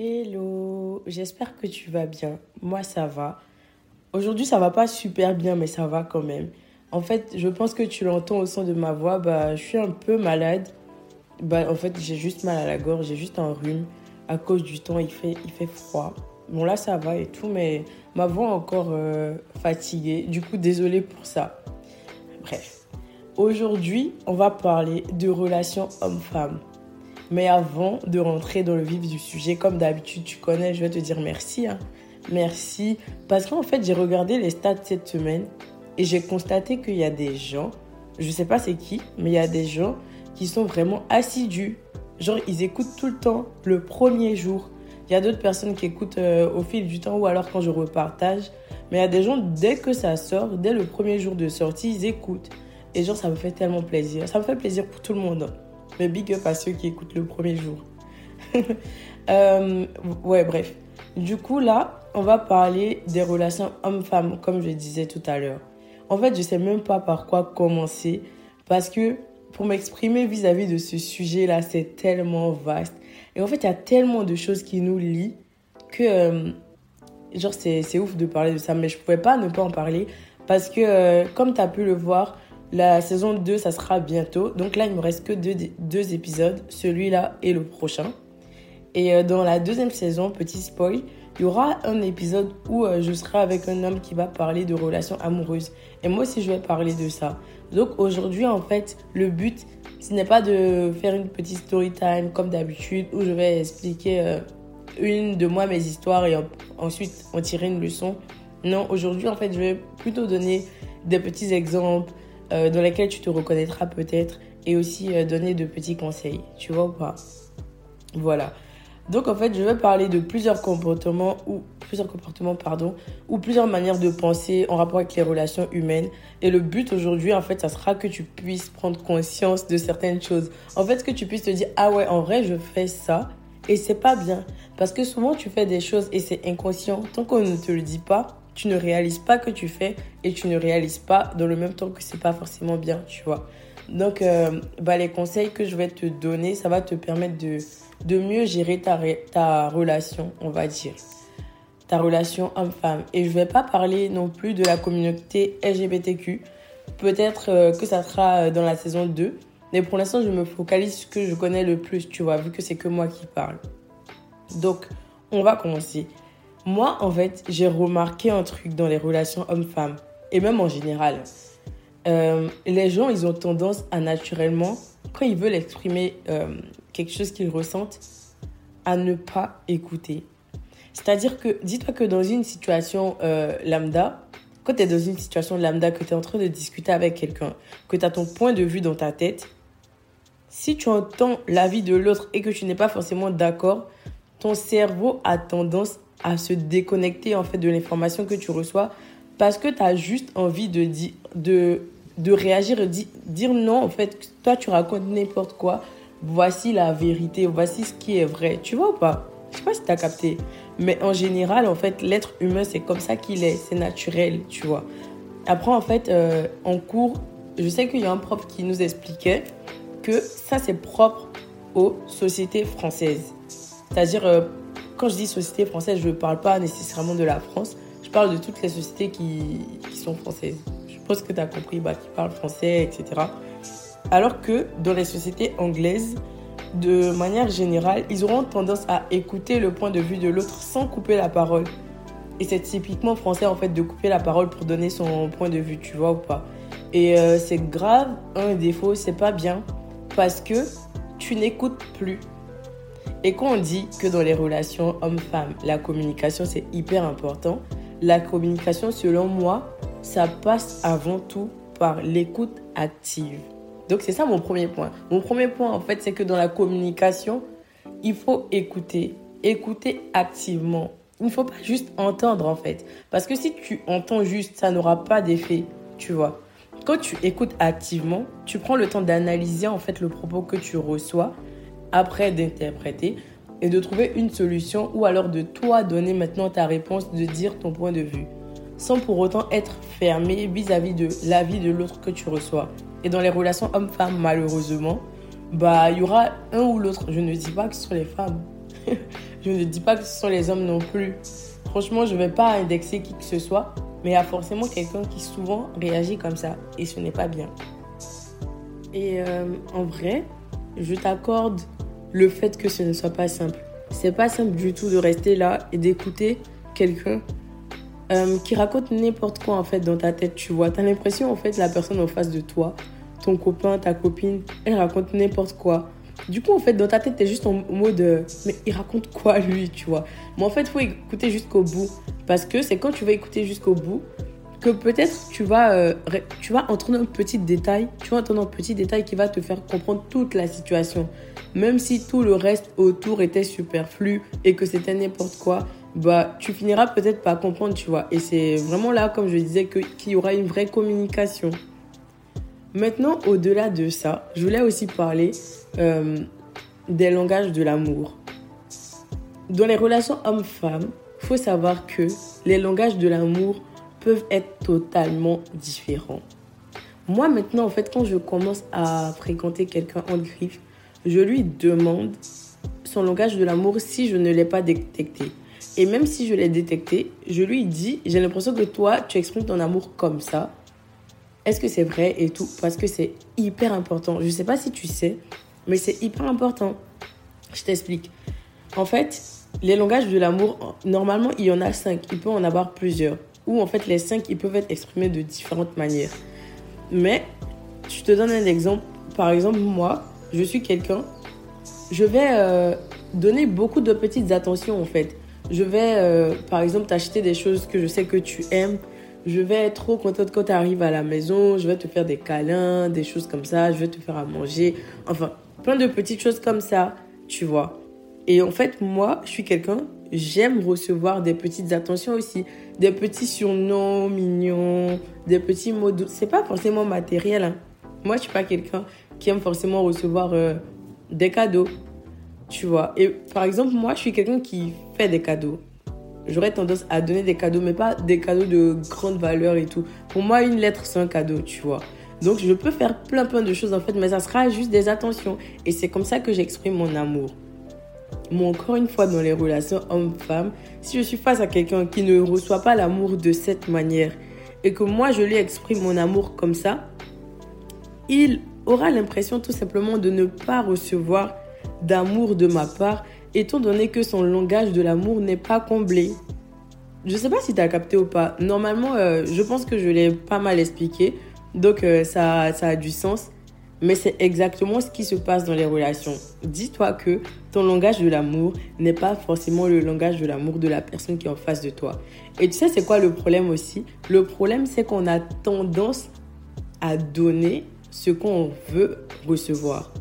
Hello, j'espère que tu vas bien. Moi, ça va. Aujourd'hui, ça va pas super bien, mais ça va quand même. En fait, je pense que tu l'entends au son de ma voix. Je suis un peu malade. En fait, j'ai juste mal à la gorge, j'ai juste un rhume. À cause du temps, il fait froid. Bon, là, ça va et tout, mais ma voix est encore fatiguée. Du coup, désolée pour ça. Bref, aujourd'hui, on va parler de relations hommes-femmes. Mais avant de rentrer dans le vif du sujet, comme d'habitude, tu connais, je vais te dire merci. Merci, parce qu'en fait, j'ai regardé les stats cette semaine et j'ai constaté qu'il y a des gens, je sais pas c'est qui, mais il y a des gens qui sont vraiment assidus. Genre, ils écoutent tout le temps, le premier jour. Il y a d'autres personnes qui écoutent au fil du temps ou alors quand je repartage. Mais il y a des gens, dès que ça sort, dès le premier jour de sortie, ils écoutent. Et genre, ça me fait tellement plaisir. Ça me fait plaisir pour tout le monde. Mais big up à ceux qui écoutent le premier jour. Ouais, bref. Du coup, là, on va parler des relations hommes-femmes, comme je disais tout à l'heure. En fait, je ne sais même pas par quoi commencer. Parce que pour m'exprimer vis-à-vis de ce sujet-là, c'est tellement vaste. Et en fait, il y a tellement de choses qui nous lient que, genre, c'est ouf de parler de ça. Mais je ne pouvais pas ne pas en parler. Parce que, comme tu as pu le voir, la saison 2, ça sera bientôt. Donc là, il ne me reste que deux épisodes, celui-là et le prochain. Et dans la deuxième saison, petit spoil, il y aura un épisode où je serai avec un homme qui va parler de relations amoureuses. Et moi aussi, je vais parler de ça. Donc aujourd'hui, en fait, le but, ce n'est pas de faire une petite story time comme d'habitude où je vais expliquer une de moi, mes histoires et ensuite en tirer une leçon. Non, aujourd'hui, en fait, je vais plutôt donner des petits exemples dans lesquels tu te reconnaîtras peut-être et aussi donner de petits conseils, tu vois ou pas? Voilà. Donc en fait, je vais parler de plusieurs comportements, ou plusieurs manières de penser en rapport avec les relations humaines. Et le but aujourd'hui, en fait, ça sera que tu puisses prendre conscience de certaines choses. En fait, que tu puisses te dire, ah ouais, en vrai, je fais ça et c'est pas bien. Parce que souvent, tu fais des choses et c'est inconscient. Tant qu'on ne te le dit pas, tu ne réalises pas que tu fais et tu ne réalises pas dans le même temps que c'est pas forcément bien, tu vois. Donc, les conseils que je vais te donner, ça va te permettre de mieux gérer ta relation, on va dire. Ta relation homme-femme. Et je ne vais pas parler non plus de la communauté LGBTQ. Peut-être que ça sera dans la saison 2. Mais pour l'instant, je me focalise sur ce que je connais le plus, tu vois, vu que c'est que moi qui parle. Donc, on va commencer. Moi, en fait, j'ai remarqué un truc dans les relations homme-femme. Et même en général. Les gens, ils ont tendance à naturellement, quand ils veulent exprimer quelque chose qu'ils ressentent, à ne pas écouter. C'est-à-dire que, dis-toi que dans une situation lambda, quand tu es dans une situation lambda, que tu es en train de discuter avec quelqu'un, que tu as ton point de vue dans ta tête, si tu entends l'avis de l'autre et que tu n'es pas forcément d'accord, ton cerveau a tendance à se déconnecter en fait, de l'information que tu reçois parce que tu as juste envie de réagir, dire non, en fait, toi tu racontes n'importe quoi, voici la vérité, voici ce qui est vrai, tu vois ou pas? Je sais pas si tu as capté, mais en général, en fait, l'être humain, c'est comme ça qu'il est, c'est naturel, tu vois. Après, en fait, en cours, je sais qu'il y a un prof qui nous expliquait que ça, c'est propre aux sociétés françaises. C'est-à-dire, quand je dis société française, je ne parle pas nécessairement de la France, je parle de toutes les sociétés qui sont françaises. Je pense que tu as compris, qui parlent français, etc. Alors que dans les sociétés anglaises, de manière générale, ils auront tendance à écouter le point de vue de l'autre sans couper la parole. Et c'est typiquement français, en fait, de couper la parole pour donner son point de vue, tu vois ou pas. Et c'est grave, un défaut, c'est pas bien, parce que tu n'écoutes plus. Et quand on dit que dans les relations hommes-femmes, la communication, c'est hyper important, la communication, selon moi, ça passe avant tout par l'écoute active. Donc, c'est ça mon premier point. Mon premier point, en fait, c'est que dans la communication, il faut écouter. Écouter activement. Il ne faut pas juste entendre, en fait. Parce que si tu entends juste, ça n'aura pas d'effet, tu vois. Quand tu écoutes activement, tu prends le temps d'analyser, en fait, le propos que tu reçois, après d'interpréter et de trouver une solution ou alors de toi donner maintenant ta réponse, de dire ton point de vue. Sans pour autant être fermé vis-à-vis de l'avis de l'autre que tu reçois. Et dans les relations hommes-femmes, malheureusement, il y aura un ou l'autre. Je ne dis pas que ce sont les femmes. Je ne dis pas que ce sont les hommes non plus. Franchement, je ne vais pas indexer qui que ce soit, mais il y a forcément quelqu'un qui souvent réagit comme ça, et ce n'est pas bien. Et en vrai, je t'accorde le fait que ce ne soit pas simple. C'est pas simple du tout de rester là et d'écouter quelqu'un qui raconte n'importe quoi en fait dans ta tête, tu vois. T'as l'impression en fait la personne en face de toi, ton copain, ta copine, elle raconte n'importe quoi. Du coup en fait dans ta tête t'es juste en mode mais il raconte quoi lui, tu vois. Mais en fait faut écouter jusqu'au bout, parce que c'est quand tu vas écouter jusqu'au bout que peut-être tu vas entendre un petit détail qui va te faire comprendre toute la situation. Même si tout le reste autour était superflu et que c'était n'importe quoi, bah, tu finiras peut-être par comprendre, tu vois. Et c'est vraiment là, comme je disais, qu'il y aura une vraie communication. Maintenant, au-delà de ça, je voulais aussi parler des langages de l'amour. Dans les relations hommes-femmes, il faut savoir que les langages de l'amour peuvent être totalement différents. Moi, maintenant, en fait, quand je commence à fréquenter quelqu'un en griffe, je lui demande son langage de l'amour si je ne l'ai pas détecté. Et même si je l'ai détecté, je lui dis, j'ai l'impression que toi, tu exprimes ton amour comme ça. Est-ce que c'est vrai et tout? Parce que c'est hyper important. Je ne sais pas si tu sais, mais c'est hyper important. Je t'explique. En fait, les langages de l'amour, normalement, il y en a 5. Il peut en avoir plusieurs. Ou en fait, les 5, ils peuvent être exprimés de différentes manières. Mais, je te donne un exemple. Par exemple, moi, je suis quelqu'un, je vais donner beaucoup de petites attentions en fait. Je vais, par exemple, t'acheter des choses que je sais que tu aimes. Je vais être trop contente quand tu arrives à la maison. Je vais te faire des câlins, des choses comme ça. Je vais te faire à manger. Enfin, plein de petites choses comme ça, tu vois. Et en fait, moi, je suis quelqu'un, j'aime recevoir des petites attentions aussi. Des petits surnoms mignons, des petits mots doux. C'est pas forcément matériel, hein. Moi, je suis pas quelqu'un qui aime forcément recevoir des cadeaux, tu vois. Et par exemple, moi, je suis quelqu'un qui fait des cadeaux. J'aurais tendance à donner des cadeaux, mais pas des cadeaux de grande valeur et tout. Pour moi, une lettre, c'est un cadeau, tu vois. Donc, je peux faire plein de choses, en fait, mais ça sera juste des attentions. Et c'est comme ça que j'exprime mon amour. Mais encore une fois, dans les relations homme-femme, si je suis face à quelqu'un qui ne reçoit pas l'amour de cette manière et que moi, je lui exprime mon amour comme ça, il aura l'impression tout simplement de ne pas recevoir d'amour de ma part, étant donné que son langage de l'amour n'est pas comblé. Je ne sais pas si tu as capté ou pas. Normalement, je pense que je l'ai pas mal expliqué, donc ça a du sens. Mais c'est exactement ce qui se passe dans les relations. Dis-toi que ton langage de l'amour n'est pas forcément le langage de l'amour de la personne qui est en face de toi. Et tu sais c'est quoi le problème aussi? Le problème, c'est qu'on a tendance à donner ce qu'on veut recevoir,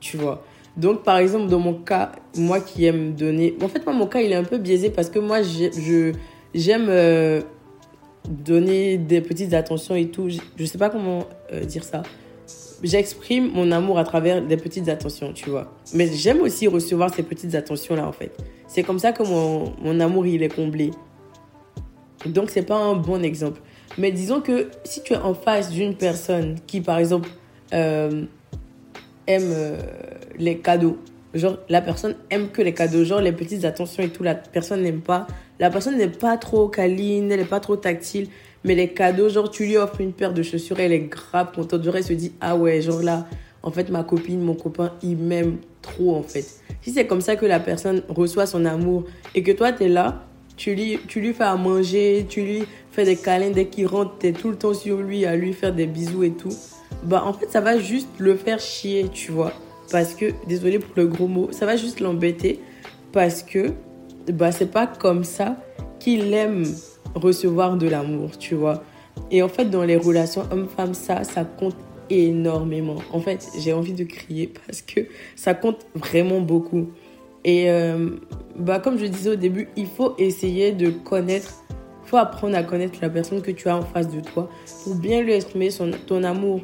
tu vois. Donc, par exemple, dans mon cas, moi qui aime donner... En fait, moi, mon cas, il est un peu biaisé parce que moi, j'aime donner des petites attentions et tout. Je sais pas comment dire ça. J'exprime mon amour à travers des petites attentions, tu vois. Mais j'aime aussi recevoir ces petites attentions-là, en fait. C'est comme ça que mon amour, il est comblé. Donc, c'est pas un bon exemple. Mais disons que si tu es en face d'une personne qui, par exemple, aime les cadeaux, genre la personne aime que les cadeaux, genre les petites attentions et tout, la personne n'aime pas. La personne n'est pas trop câline, elle n'est pas trop tactile, mais les cadeaux, genre tu lui offres une paire de chaussures, elle est grave contente, genre elle se dit « Ah ouais, genre là, en fait ma copine, mon copain, il m'aime trop en fait ». Si c'est comme ça que la personne reçoit son amour et que toi t'es là, tu lui fais à manger, tu lui fais des câlins dès qu'il rentre, t'es tout le temps sur lui à lui faire des bisous et tout, bah en fait ça va juste le faire chier, tu vois, parce que, désolé pour le gros mot, ça va juste l'embêter parce que bah c'est pas comme ça qu'il aime recevoir de l'amour, tu vois. Et en fait dans les relations homme-femme, ça compte énormément. En fait j'ai envie de crier parce que ça compte vraiment beaucoup. Et comme je disais au début, il faut essayer de connaître, il faut apprendre à connaître la personne que tu as en face de toi pour bien lui exprimer ton amour.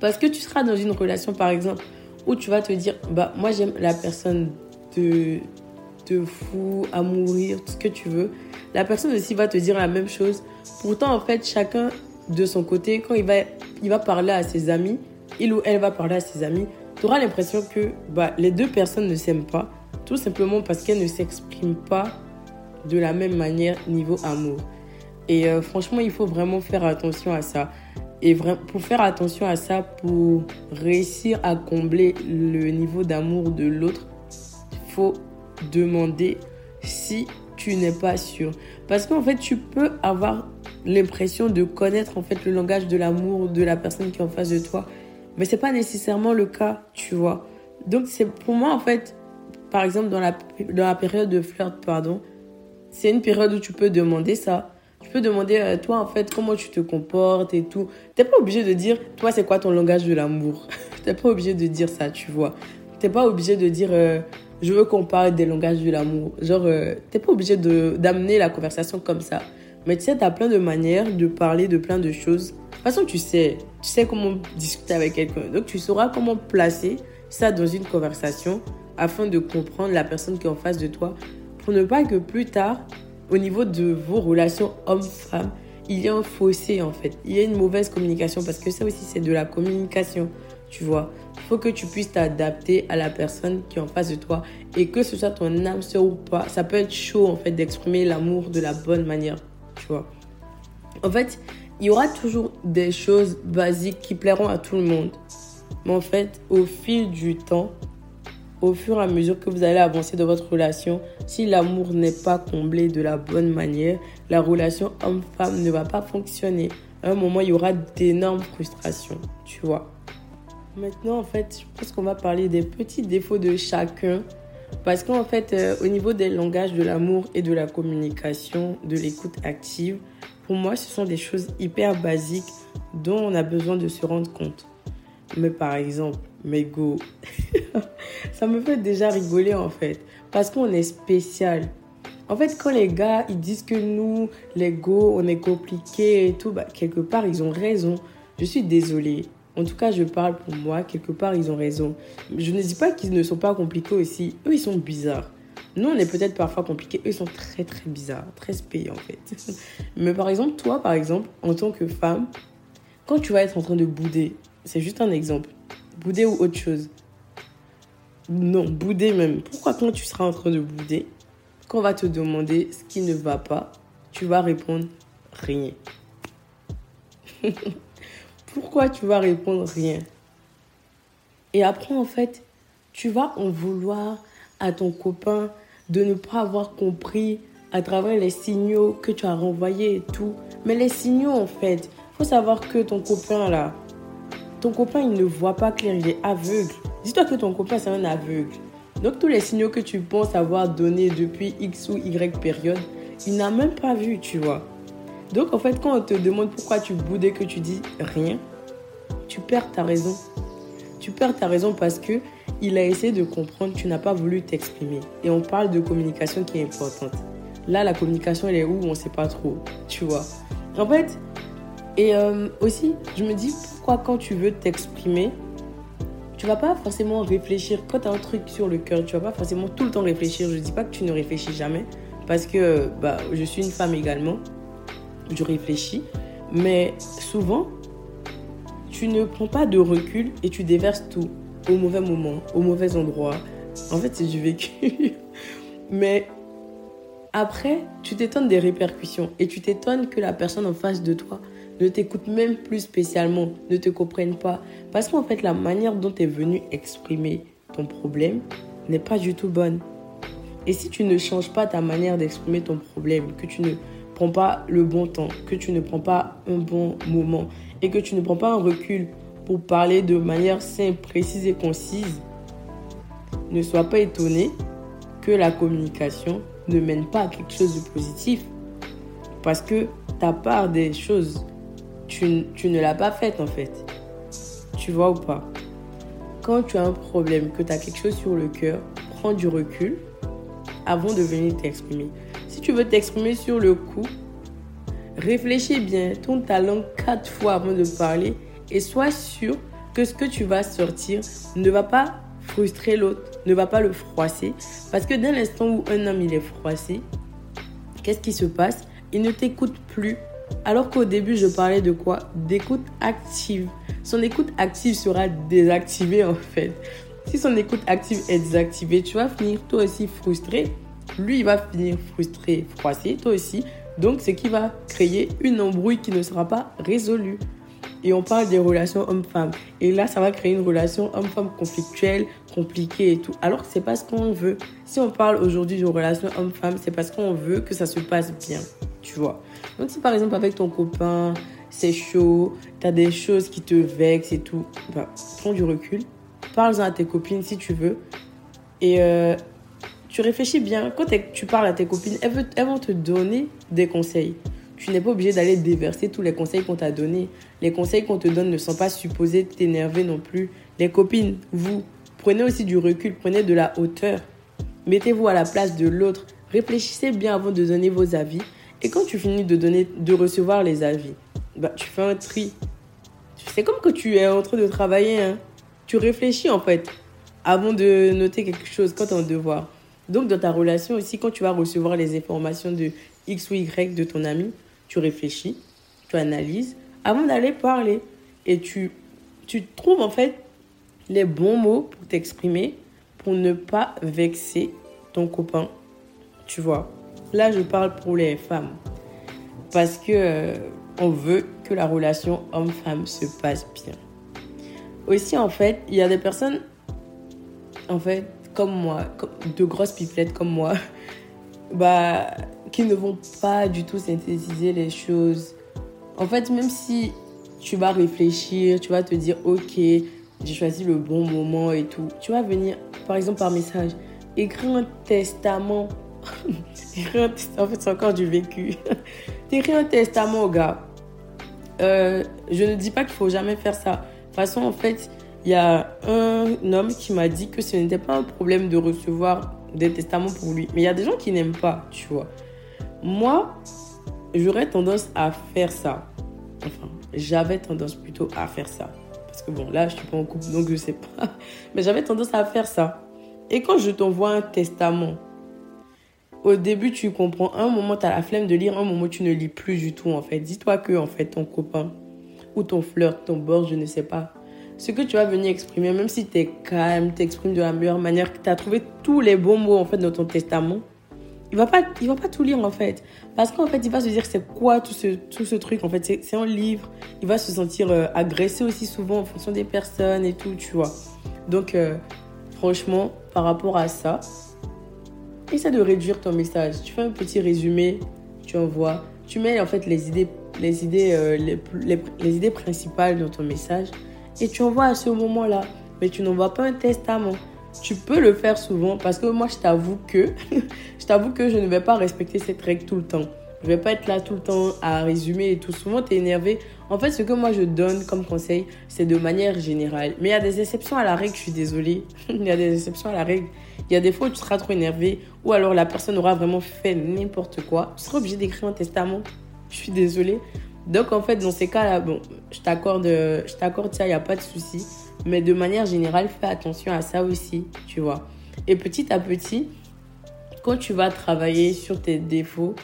Parce que tu seras dans une relation, par exemple, où tu vas te dire, bah moi j'aime la personne de fou, à mourir, tout ce que tu veux. La personne aussi va te dire la même chose. Pourtant, en fait, chacun de son côté, quand il va parler à ses amis, il ou elle va parler à ses amis, tu auras l'impression que bah, les deux personnes ne s'aiment pas. Tout simplement parce qu'elles ne s'expriment pas de la même manière niveau amour. Et franchement, il faut vraiment faire attention à ça. Et pour faire attention à ça, pour réussir à combler le niveau d'amour de l'autre, il faut demander si tu n'es pas sûr. Parce qu'en fait, tu peux avoir l'impression de connaître en fait, le langage de l'amour de la personne qui est en face de toi. Mais ce n'est pas nécessairement le cas, tu vois. Donc, c'est pour moi, en fait, par exemple, dans la période de flirt, c'est une période où tu peux demander ça. Tu peux demander, toi, en fait, comment tu te comportes et tout. Tu n'es pas obligé de dire, toi, c'est quoi ton langage de l'amour ? Tu n'es pas obligé de dire ça, tu vois. Tu n'es pas obligé de dire, je veux qu'on parle des langages de l'amour. Genre, tu n'es pas obligé d'amener la conversation comme ça. Mais tu sais, tu as plein de manières de parler de plein de choses. De toute façon, tu sais comment discuter avec quelqu'un. Donc, tu sauras comment placer ça dans une conversation afin de comprendre la personne qui est en face de toi pour ne pas que plus tard, au niveau de vos relations homme-femme, il y a un fossé en fait. Il y a une mauvaise communication parce que ça aussi, c'est de la communication, tu vois. Il faut que tu puisses t'adapter à la personne qui est en face de toi et que ce soit ton âme sœur ou pas, ça peut être chaud en fait d'exprimer l'amour de la bonne manière, tu vois. En fait, il y aura toujours des choses basiques qui plairont à tout le monde. Mais en fait, au fil du temps, au fur et à mesure que vous allez avancer dans votre relation, si l'amour n'est pas comblé de la bonne manière, la relation homme-femme ne va pas fonctionner. À un moment, il y aura d'énormes frustrations, tu vois. Maintenant, en fait, je pense qu'on va parler des petits défauts de chacun. Parce qu'en fait, au niveau des langages de l'amour et de la communication, de l'écoute active, pour moi, ce sont des choses hyper basiques dont on a besoin de se rendre compte. Mais par exemple, mégot, ça me fait déjà rigoler en fait, parce qu'on est spécial. En fait, quand les gars, ils disent que nous, les go, on est compliqués et tout, bah, quelque part, ils ont raison. Je suis désolée. En tout cas, je parle pour moi, quelque part, ils ont raison. Je ne dis pas qu'ils ne sont pas compliqués aussi. Eux, ils sont bizarres. Nous, on est peut-être parfois compliqués. Eux, ils sont très, très bizarres, très spéciaux en fait. Mais par exemple, toi, par exemple, en tant que femme, quand tu vas être en train de bouder, c'est juste un exemple. Bouder ou autre chose. Non, bouder même. Pourquoi quand tu seras en train de bouder, quand on va te demander ce qui ne va pas, tu vas répondre rien. Pourquoi tu vas répondre rien ? Et après, en fait, tu vas en vouloir à ton copain de ne pas avoir compris à travers les signaux que tu as renvoyés et tout. Mais les signaux, en fait, il faut savoir que ton copain, là, ton copain, il ne voit pas clair, il est aveugle. Dis-toi que ton copain, c'est un aveugle. Donc, tous les signaux que tu penses avoir donnés depuis X ou Y période, il n'a même pas vu, tu vois. Donc, en fait, quand on te demande pourquoi tu boudais, que tu dis rien, tu perds ta raison. Tu perds ta raison parce qu'il a essayé de comprendre, tu n'as pas voulu t'exprimer. Et on parle de communication qui est importante. Là, la communication, elle est où ? On ne sait pas trop, tu vois. En fait, et aussi, je me dis... Quand tu veux t'exprimer, tu vas pas forcément réfléchir. Quand tu as un truc sur le cœur, tu vas pas forcément tout le temps réfléchir. Je dis pas que tu ne réfléchis jamais parce que bah, je suis une femme également, je réfléchis, mais souvent tu ne prends pas de recul et tu déverses tout au mauvais moment, au mauvais endroit. En fait, c'est du vécu, mais après tu t'étonnes des répercussions et tu t'étonnes que la personne en face de toi ne t'écoute même plus spécialement, ne te comprennent pas. Parce qu'en fait, la manière dont tu es venu exprimer ton problème n'est pas du tout bonne. Et si tu ne changes pas ta manière d'exprimer ton problème, que tu ne prends pas le bon temps, que tu ne prends pas un bon moment et que tu ne prends pas un recul pour parler de manière simple, précise et concise, ne sois pas étonné que la communication ne mène pas à quelque chose de positif. Parce que ta part des choses... Tu ne l'as pas faite en fait, tu vois ou pas? Quand tu as un problème, que tu as quelque chose sur le cœur, prends du recul avant de venir t'exprimer. Si tu veux t'exprimer sur le coup, réfléchis bien, tourne ta langue 4 fois avant de parler et sois sûr que ce que tu vas sortir ne va pas frustrer l'autre, ne va pas le froisser. Parce que dès l'instant où un homme il est froissé, qu'est-ce qui se passe? Il ne t'écoute plus. Alors qu'au début, je parlais de quoi ? D'écoute active. Son écoute active sera désactivée en fait. si son écoute active est désactivée, tu vas finir toi aussi frustré. Lui, il va finir frustré, froissé, toi aussi. Donc, ce qui va créer une embrouille qui ne sera pas résolue. Et on parle des relations homme-femme. Et là, ça va créer une relation homme-femme conflictuelle, compliquée et tout. Alors que c'est pas ce qu'on veut. Si on parle aujourd'hui de relation homme-femme, c'est parce qu'on veut que ça se passe bien, tu vois. Donc, si par exemple, avec ton copain, c'est chaud, t'as des choses qui te vexent et tout, ben, prends du recul. Parle-en à tes copines si tu veux. Et... tu réfléchis bien. Quand tu parles à tes copines, elles vont te donner des conseils. Tu n'es pas obligé d'aller déverser tous les conseils qu'on t'a donnés. Les conseils qu'on te donne ne sont pas supposés t'énerver non plus. Les copines, vous, prenez aussi du recul, prenez de la hauteur. Mettez-vous à la place de l'autre. Réfléchissez bien avant de donner vos avis. Et quand tu finis de recevoir les avis, bah, tu fais un tri. C'est comme que tu es en train de travailler. Hein. Tu réfléchis en fait avant de noter quelque chose quand tu as un devoir. Donc, dans ta relation aussi, quand tu vas recevoir les informations de X ou Y de ton ami, tu réfléchis, tu analyses avant d'aller parler. Et tu trouves en fait les bons mots pour t'exprimer, pour ne pas vexer ton copain. Tu vois, là, je parle pour les femmes. Parce que on veut que la relation homme-femme se passe bien. Aussi, en fait, il y a des personnes... En fait... comme moi, de grosses pipelettes comme moi, bah, qui ne vont pas du tout synthétiser les choses. En fait, même si tu vas réfléchir, tu vas te dire « Ok, j'ai choisi le bon moment et tout », tu vas venir, par exemple par message, écrire un testament. En fait, c'est encore du vécu. T'écris un testament, gars. Je ne dis pas qu'il ne faut jamais faire ça. De toute façon, en fait... Il y a un homme qui m'a dit que ce n'était pas un problème de recevoir des testaments pour lui. Mais il y a des gens qui n'aiment pas, tu vois. Moi, j'aurais tendance à faire ça. Enfin, j'avais tendance plutôt à faire ça. Parce que bon, là, je ne suis pas en couple, donc je ne sais pas. Mais j'avais tendance à faire ça. Et quand je t'envoie un testament, au début, tu comprends. Un moment, tu as la flemme de lire. Un moment, tu ne lis plus du tout, en fait. Dis-toi que, en fait, ton copain ou ton flirt, ton bord, je ne sais pas. Ce que tu vas venir exprimer, même si tu es calme, t'exprimes de la meilleure manière, que tu as trouvé tous les bons mots en fait dans ton testament, il va pas tout lire en fait. Parce qu'en fait, il va se dire c'est quoi tout ce truc en fait, c'est un livre. Il va se sentir agressé aussi souvent en fonction des personnes et tout, tu vois. Donc franchement, par rapport à ça, essaie de réduire ton message. Tu fais un petit résumé, tu envoies, tu mets en fait les idées principales dans ton message. Et tu envoies à ce moment-là, mais tu n'envoies pas un testament. Tu peux le faire souvent parce que moi, je t'avoue que je ne vais pas respecter cette règle tout le temps. Je ne vais pas être là tout le temps à résumer et tout. Souvent, tu es énervé. En fait, ce que moi, je donne comme conseil, c'est de manière générale. Mais il y a des exceptions à la règle, je suis désolée. Il y a des exceptions à la règle. Il y a des fois où tu seras trop énervé ou alors la personne aura vraiment fait n'importe quoi. Tu seras obligé d'écrire un testament. Je suis désolée. Donc, en fait, dans ces cas-là, bon, je t'accorde ça, il n'y a pas de souci. Mais de manière générale, fais attention à ça aussi, tu vois. Et petit à petit, quand tu vas travailler sur tes défauts,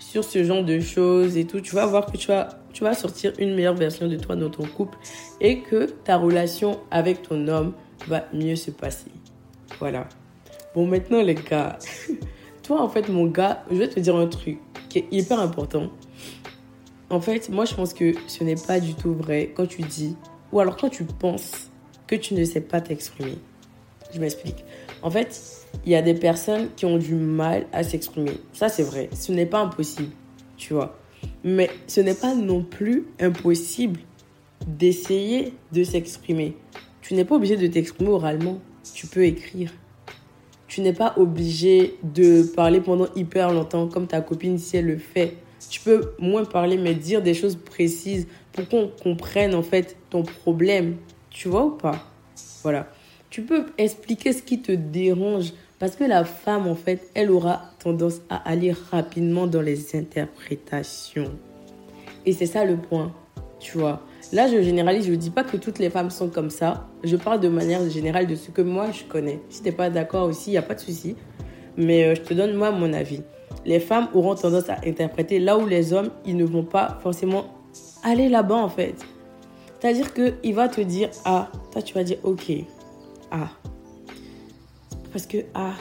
sur ce genre de choses et tout, tu vas voir que tu vas sortir une meilleure version de toi dans ton couple et que ta relation avec ton homme va mieux se passer. Voilà. Bon, maintenant, les gars, toi, en fait, mon gars, je vais te dire un truc qui est hyper important. En fait, moi, je pense que ce n'est pas du tout vrai quand tu dis ou alors quand tu penses que tu ne sais pas t'exprimer. Je m'explique. En fait, il y a des personnes qui ont du mal à s'exprimer. Ça, c'est vrai. Ce n'est pas impossible, tu vois. Mais ce n'est pas non plus impossible d'essayer de s'exprimer. Tu n'es pas obligé de t'exprimer oralement. Tu peux écrire. Tu n'es pas obligé de parler pendant hyper longtemps comme ta copine si elle le fait. Tu peux moins parler, mais dire des choses précises pour qu'on comprenne, en fait, ton problème. Tu vois ou pas? Voilà. Tu peux expliquer ce qui te dérange parce que la femme, en fait, elle aura tendance à aller rapidement dans les interprétations. Et c'est ça le point, tu vois. Là, je généralise, je ne dis pas que toutes les femmes sont comme ça. Je parle de manière générale de ce que moi, je connais. Si tu n'es pas d'accord aussi, il n'y a pas de souci. Mais je te donne, moi, mon avis. Les femmes auront tendance à interpréter là où les hommes, ils ne vont pas forcément aller là-bas, en fait. C'est-à-dire qu'il va te dire « Ah ». Toi, tu vas dire « Ok ». « Ah ». parce que A,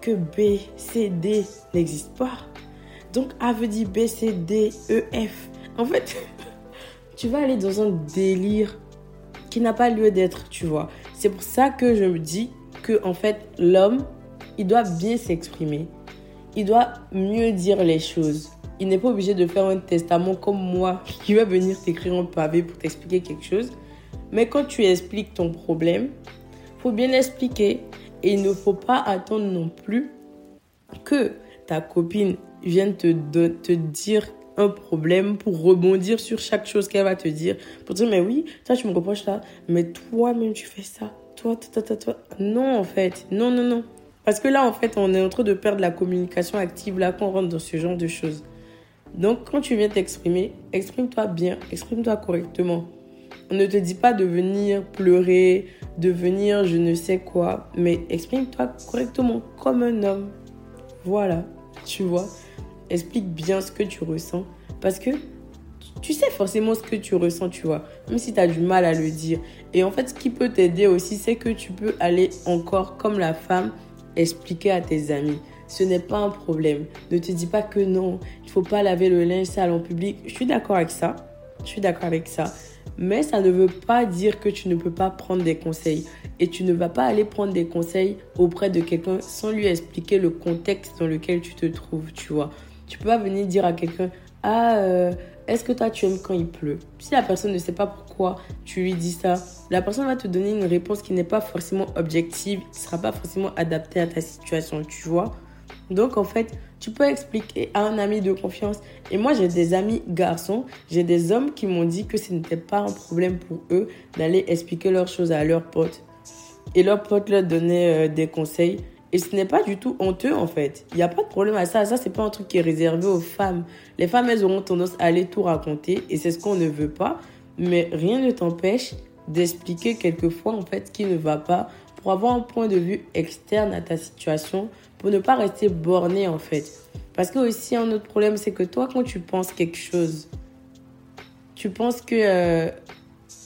que B, C, D n'existent pas. Donc A veut dire B, C, D, E, F. En fait, tu vas aller dans un délire qui n'a pas lieu d'être, tu vois. C'est pour ça que je me dis que, en fait, l'homme, il doit bien s'exprimer. Il doit mieux dire les choses. Il n'est pas obligé de faire un testament comme moi qui va venir t'écrire un pavé pour t'expliquer quelque chose. Mais quand tu expliques ton problème, il faut bien l'expliquer. Et il ne faut pas attendre non plus que ta copine vienne te dire un problème pour rebondir sur chaque chose qu'elle va te dire. Pour dire, mais oui, toi tu me reproches ça, mais toi-même tu fais ça. Toi. Non, en fait. Non. Parce que là, en fait, on est en train de perdre la communication active, là, qu'on rentre dans ce genre de choses. Donc, quand tu viens t'exprimer, exprime-toi bien, exprime-toi correctement. On ne te dit pas de venir pleurer, de venir je ne sais quoi, mais exprime-toi correctement, comme un homme. Voilà, tu vois. Explique bien ce que tu ressens, parce que tu sais forcément ce que tu ressens, tu vois, même si tu as du mal à le dire. Et en fait, ce qui peut t'aider aussi, c'est que tu peux aller encore, comme la femme, expliquer à tes amis. Ce n'est pas un problème. Ne te dis pas que non, il ne faut pas laver le linge sale en public. Je suis d'accord avec ça. Mais ça ne veut pas dire que tu ne peux pas prendre des conseils. Et tu ne vas pas aller prendre des conseils auprès de quelqu'un sans lui expliquer le contexte dans lequel tu te trouves, tu vois. Tu peux pas venir dire à quelqu'un « Ah, est-ce que toi tu aimes quand il pleut ?» Si la personne ne sait pas pourquoi tu lui dis ça, la personne va te donner une réponse qui n'est pas forcément objective, qui ne sera pas forcément adaptée à ta situation, tu vois. Donc en fait, tu peux expliquer à un ami de confiance. Et moi, j'ai des amis garçons, j'ai des hommes qui m'ont dit que ce n'était pas un problème pour eux d'aller expliquer leurs choses à leurs potes. Et leurs potes leur donnaient des conseils. Et ce n'est pas du tout honteux, en fait. Il n'y a pas de problème à ça. Ça, c'est pas un truc qui est réservé aux femmes. Les femmes, elles auront tendance à aller tout raconter. Et c'est ce qu'on ne veut pas. Mais rien ne t'empêche d'expliquer quelquefois, en fait, ce qui ne va pas pour avoir un point de vue externe à ta situation, pour ne pas rester borné, en fait. Parce que aussi, un autre problème, c'est que toi, quand tu penses quelque chose, tu penses que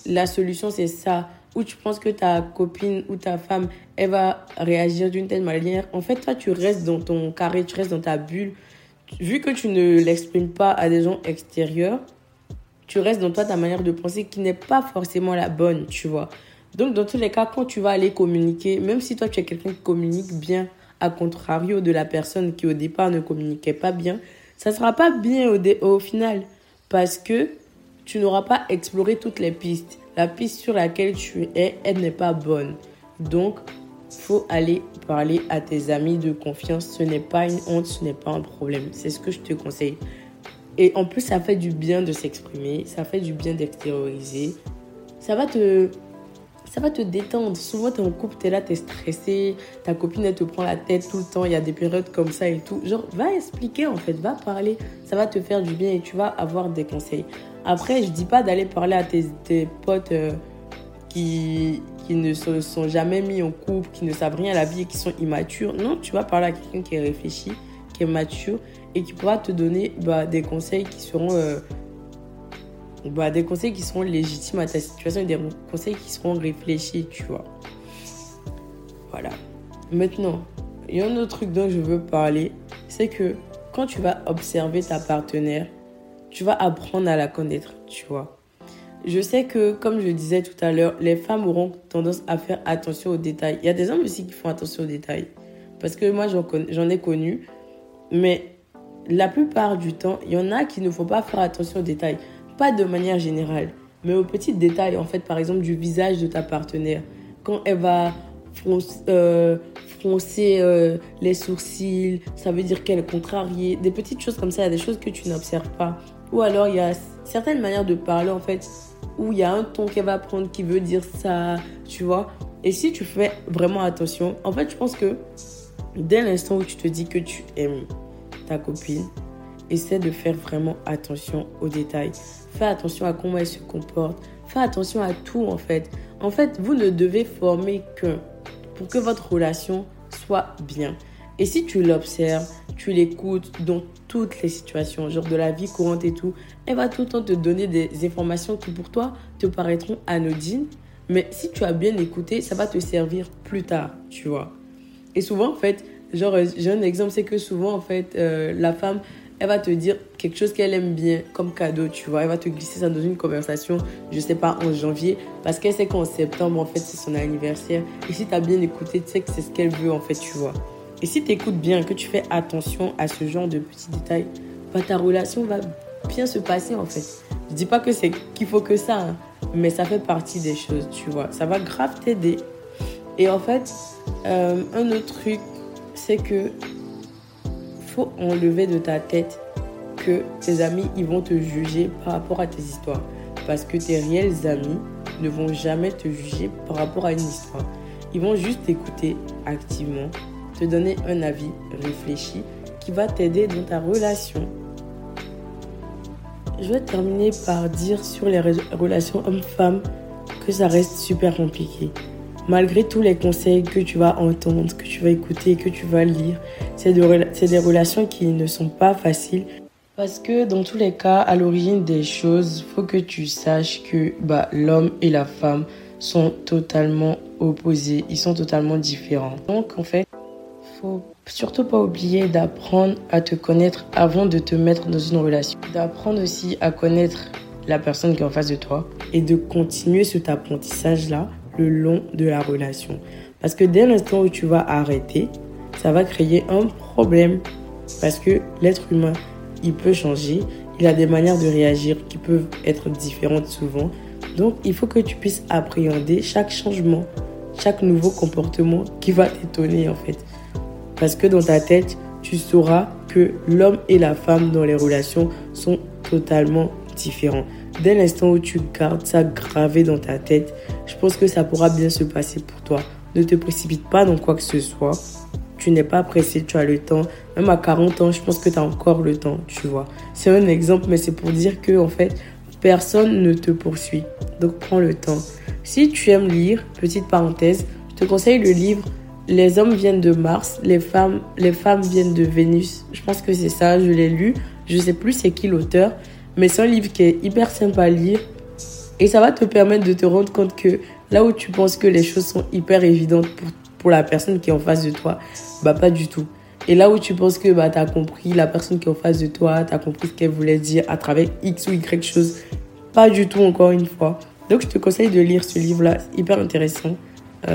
la solution, c'est ça. Ou tu penses que ta copine ou ta femme, elle va réagir d'une telle manière. En fait, toi, tu restes dans ton carré, tu restes dans ta bulle. Vu que tu ne l'exprimes pas à des gens extérieurs, tu restes dans toi ta manière de penser qui n'est pas forcément la bonne, tu vois. Donc, dans tous les cas, quand tu vas aller communiquer, même si toi, tu es quelqu'un qui communique bien, à contrario de la personne qui, au départ, ne communiquait pas bien, ça ne sera pas bien au final parce que tu n'auras pas exploré toutes les pistes. La piste sur laquelle tu es, elle n'est pas bonne. Donc, il faut aller parler à tes amis de confiance. Ce n'est pas une honte, ce n'est pas un problème. C'est ce que je te conseille. Et en plus, ça fait du bien de s'exprimer. Ça fait du bien d'extérioriser. Ça va te détendre. Souvent, tu es en couple, tu es là, tu es stressé. Ta copine, elle te prend la tête tout le temps. Il y a des périodes comme ça et tout. Genre, va expliquer en fait, va parler. Ça va te faire du bien et tu vas avoir des conseils. Après, je ne dis pas d'aller parler à tes potes qui ne se sont jamais mis en couple, qui ne savent rien à la vie et qui sont immatures. Non, tu vas parler à quelqu'un qui est réfléchi, qui est mature et qui pourra te donner des conseils qui seront légitimes à ta situation et des conseils qui seront réfléchis, tu vois. Voilà. Maintenant, il y a un autre truc dont je veux parler, c'est que quand tu vas observer ta partenaire, tu vas apprendre à la connaître, tu vois. Je sais que, comme je disais tout à l'heure, les femmes auront tendance à faire attention aux détails. Il y a des hommes aussi qui font attention aux détails. Parce que moi, j'en ai connu. Mais la plupart du temps, il y en a qui ne font pas faire attention aux détails. Pas de manière générale, mais aux petits détails, en fait, par exemple, du visage de ta partenaire. Quand elle va froncer les sourcils, ça veut dire qu'elle est contrariée. Des petites choses comme ça, il y a des choses que tu n'observes pas. Ou alors, il y a certaines manières de parler, en fait, où il y a un ton qu'elle va prendre qui veut dire ça, tu vois. Et si tu fais vraiment attention, en fait, je pense que dès l'instant où tu te dis que tu aimes ta copine, essaie de faire vraiment attention aux détails. Fais attention à comment elle se comporte. Fais attention à tout, en fait. En fait, vous ne devez former qu'un pour que votre relation soit bien. Et si tu l'observes, tu l'écoutes dans toutes les situations, genre de la vie courante et tout, elle va tout le temps te donner des informations qui pour toi te paraîtront anodines, mais si tu as bien écouté, ça va te servir plus tard, tu vois. Et souvent, en fait, genre, j'ai un exemple, c'est que souvent, en fait, la femme, elle va te dire quelque chose qu'elle aime bien comme cadeau, tu vois. Elle va te glisser ça dans une conversation, je sais pas, en janvier, parce qu'elle sait qu'en septembre, en fait, c'est son anniversaire. Et si t'as bien écouté, tu sais que c'est ce qu'elle veut, en fait, tu vois. Et si t'écoutes bien, que tu fais attention à ce genre de petits détails, bah, ta relation va bien se passer, en fait. Je dis pas que c'est qu'il faut que ça, hein, mais ça fait partie des choses, tu vois. Ça va grave t'aider. Et en fait, un autre truc, c'est que faut enlever de ta tête que tes amis, ils vont te juger par rapport à tes histoires. Parce que tes réels amis ne vont jamais te juger par rapport à une histoire. Ils vont juste t'écouter activement, te donner un avis réfléchi qui va t'aider dans ta relation. Je vais terminer par dire sur les relations hommes-femmes que ça reste super compliqué. Malgré tous les conseils que tu vas entendre, que tu vas écouter, que tu vas lire, c'est des relations qui ne sont pas faciles. Parce que dans tous les cas, à l'origine des choses, il faut que tu saches que bah, l'homme et la femme sont totalement opposés. Ils sont totalement différents. Donc en fait, il faut surtout pas oublier d'apprendre à te connaître avant de te mettre dans une relation. D'apprendre aussi à connaître la personne qui est en face de toi et de continuer cet apprentissage-là le long de la relation. Parce que dès l'instant où tu vas arrêter, ça va créer un problème. Parce que l'être humain, il peut changer. Il a des manières de réagir qui peuvent être différentes souvent. Donc, il faut que tu puisses appréhender chaque changement, chaque nouveau comportement qui va t'étonner en fait. Parce que dans ta tête, tu sauras que l'homme et la femme dans les relations sont totalement différents. Dès l'instant où tu gardes ça gravé dans ta tête, je pense que ça pourra bien se passer pour toi. Ne te précipite pas dans quoi que ce soit. Tu n'es pas pressé, tu as le temps. Même à 40 ans, je pense que tu as encore le temps, tu vois. C'est un exemple, mais c'est pour dire que en fait, personne ne te poursuit. Donc prends le temps. Si tu aimes lire, petite parenthèse, je te conseille le livre Les hommes viennent de Mars, les femmes viennent de Vénus. Je pense que c'est ça, je l'ai lu. Je sais plus c'est qui l'auteur. Mais c'est un livre qui est hyper sympa à lire et ça va te permettre de te rendre compte que là où tu penses que les choses sont hyper évidentes pour la personne qui est en face de toi, bah pas du tout. Et là où tu penses que bah, tu as compris la personne qui est en face de toi, tu as compris ce qu'elle voulait dire à travers X ou Y chose, pas du tout encore une fois. Donc je te conseille de lire ce livre-là, c'est hyper intéressant,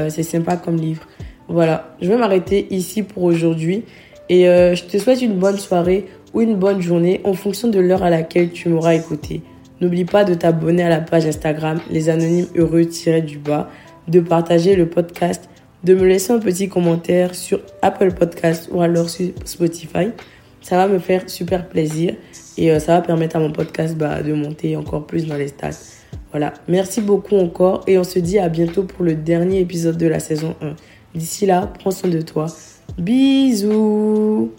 c'est sympa comme livre. Voilà, je vais m'arrêter ici pour aujourd'hui et je te souhaite une bonne soirée ou une bonne journée en fonction de l'heure à laquelle tu m'auras écouté. N'oublie pas de t'abonner à la page Instagram Les Anonymes Heureux-du-Bas, de partager le podcast, de me laisser un petit commentaire sur Apple Podcast ou alors sur Spotify. Ça va me faire super plaisir et ça va permettre à mon podcast bah, de monter encore plus dans les stats. Voilà, merci beaucoup encore et on se dit à bientôt pour le dernier épisode de la saison 1. D'ici là, prends soin de toi. Bisous.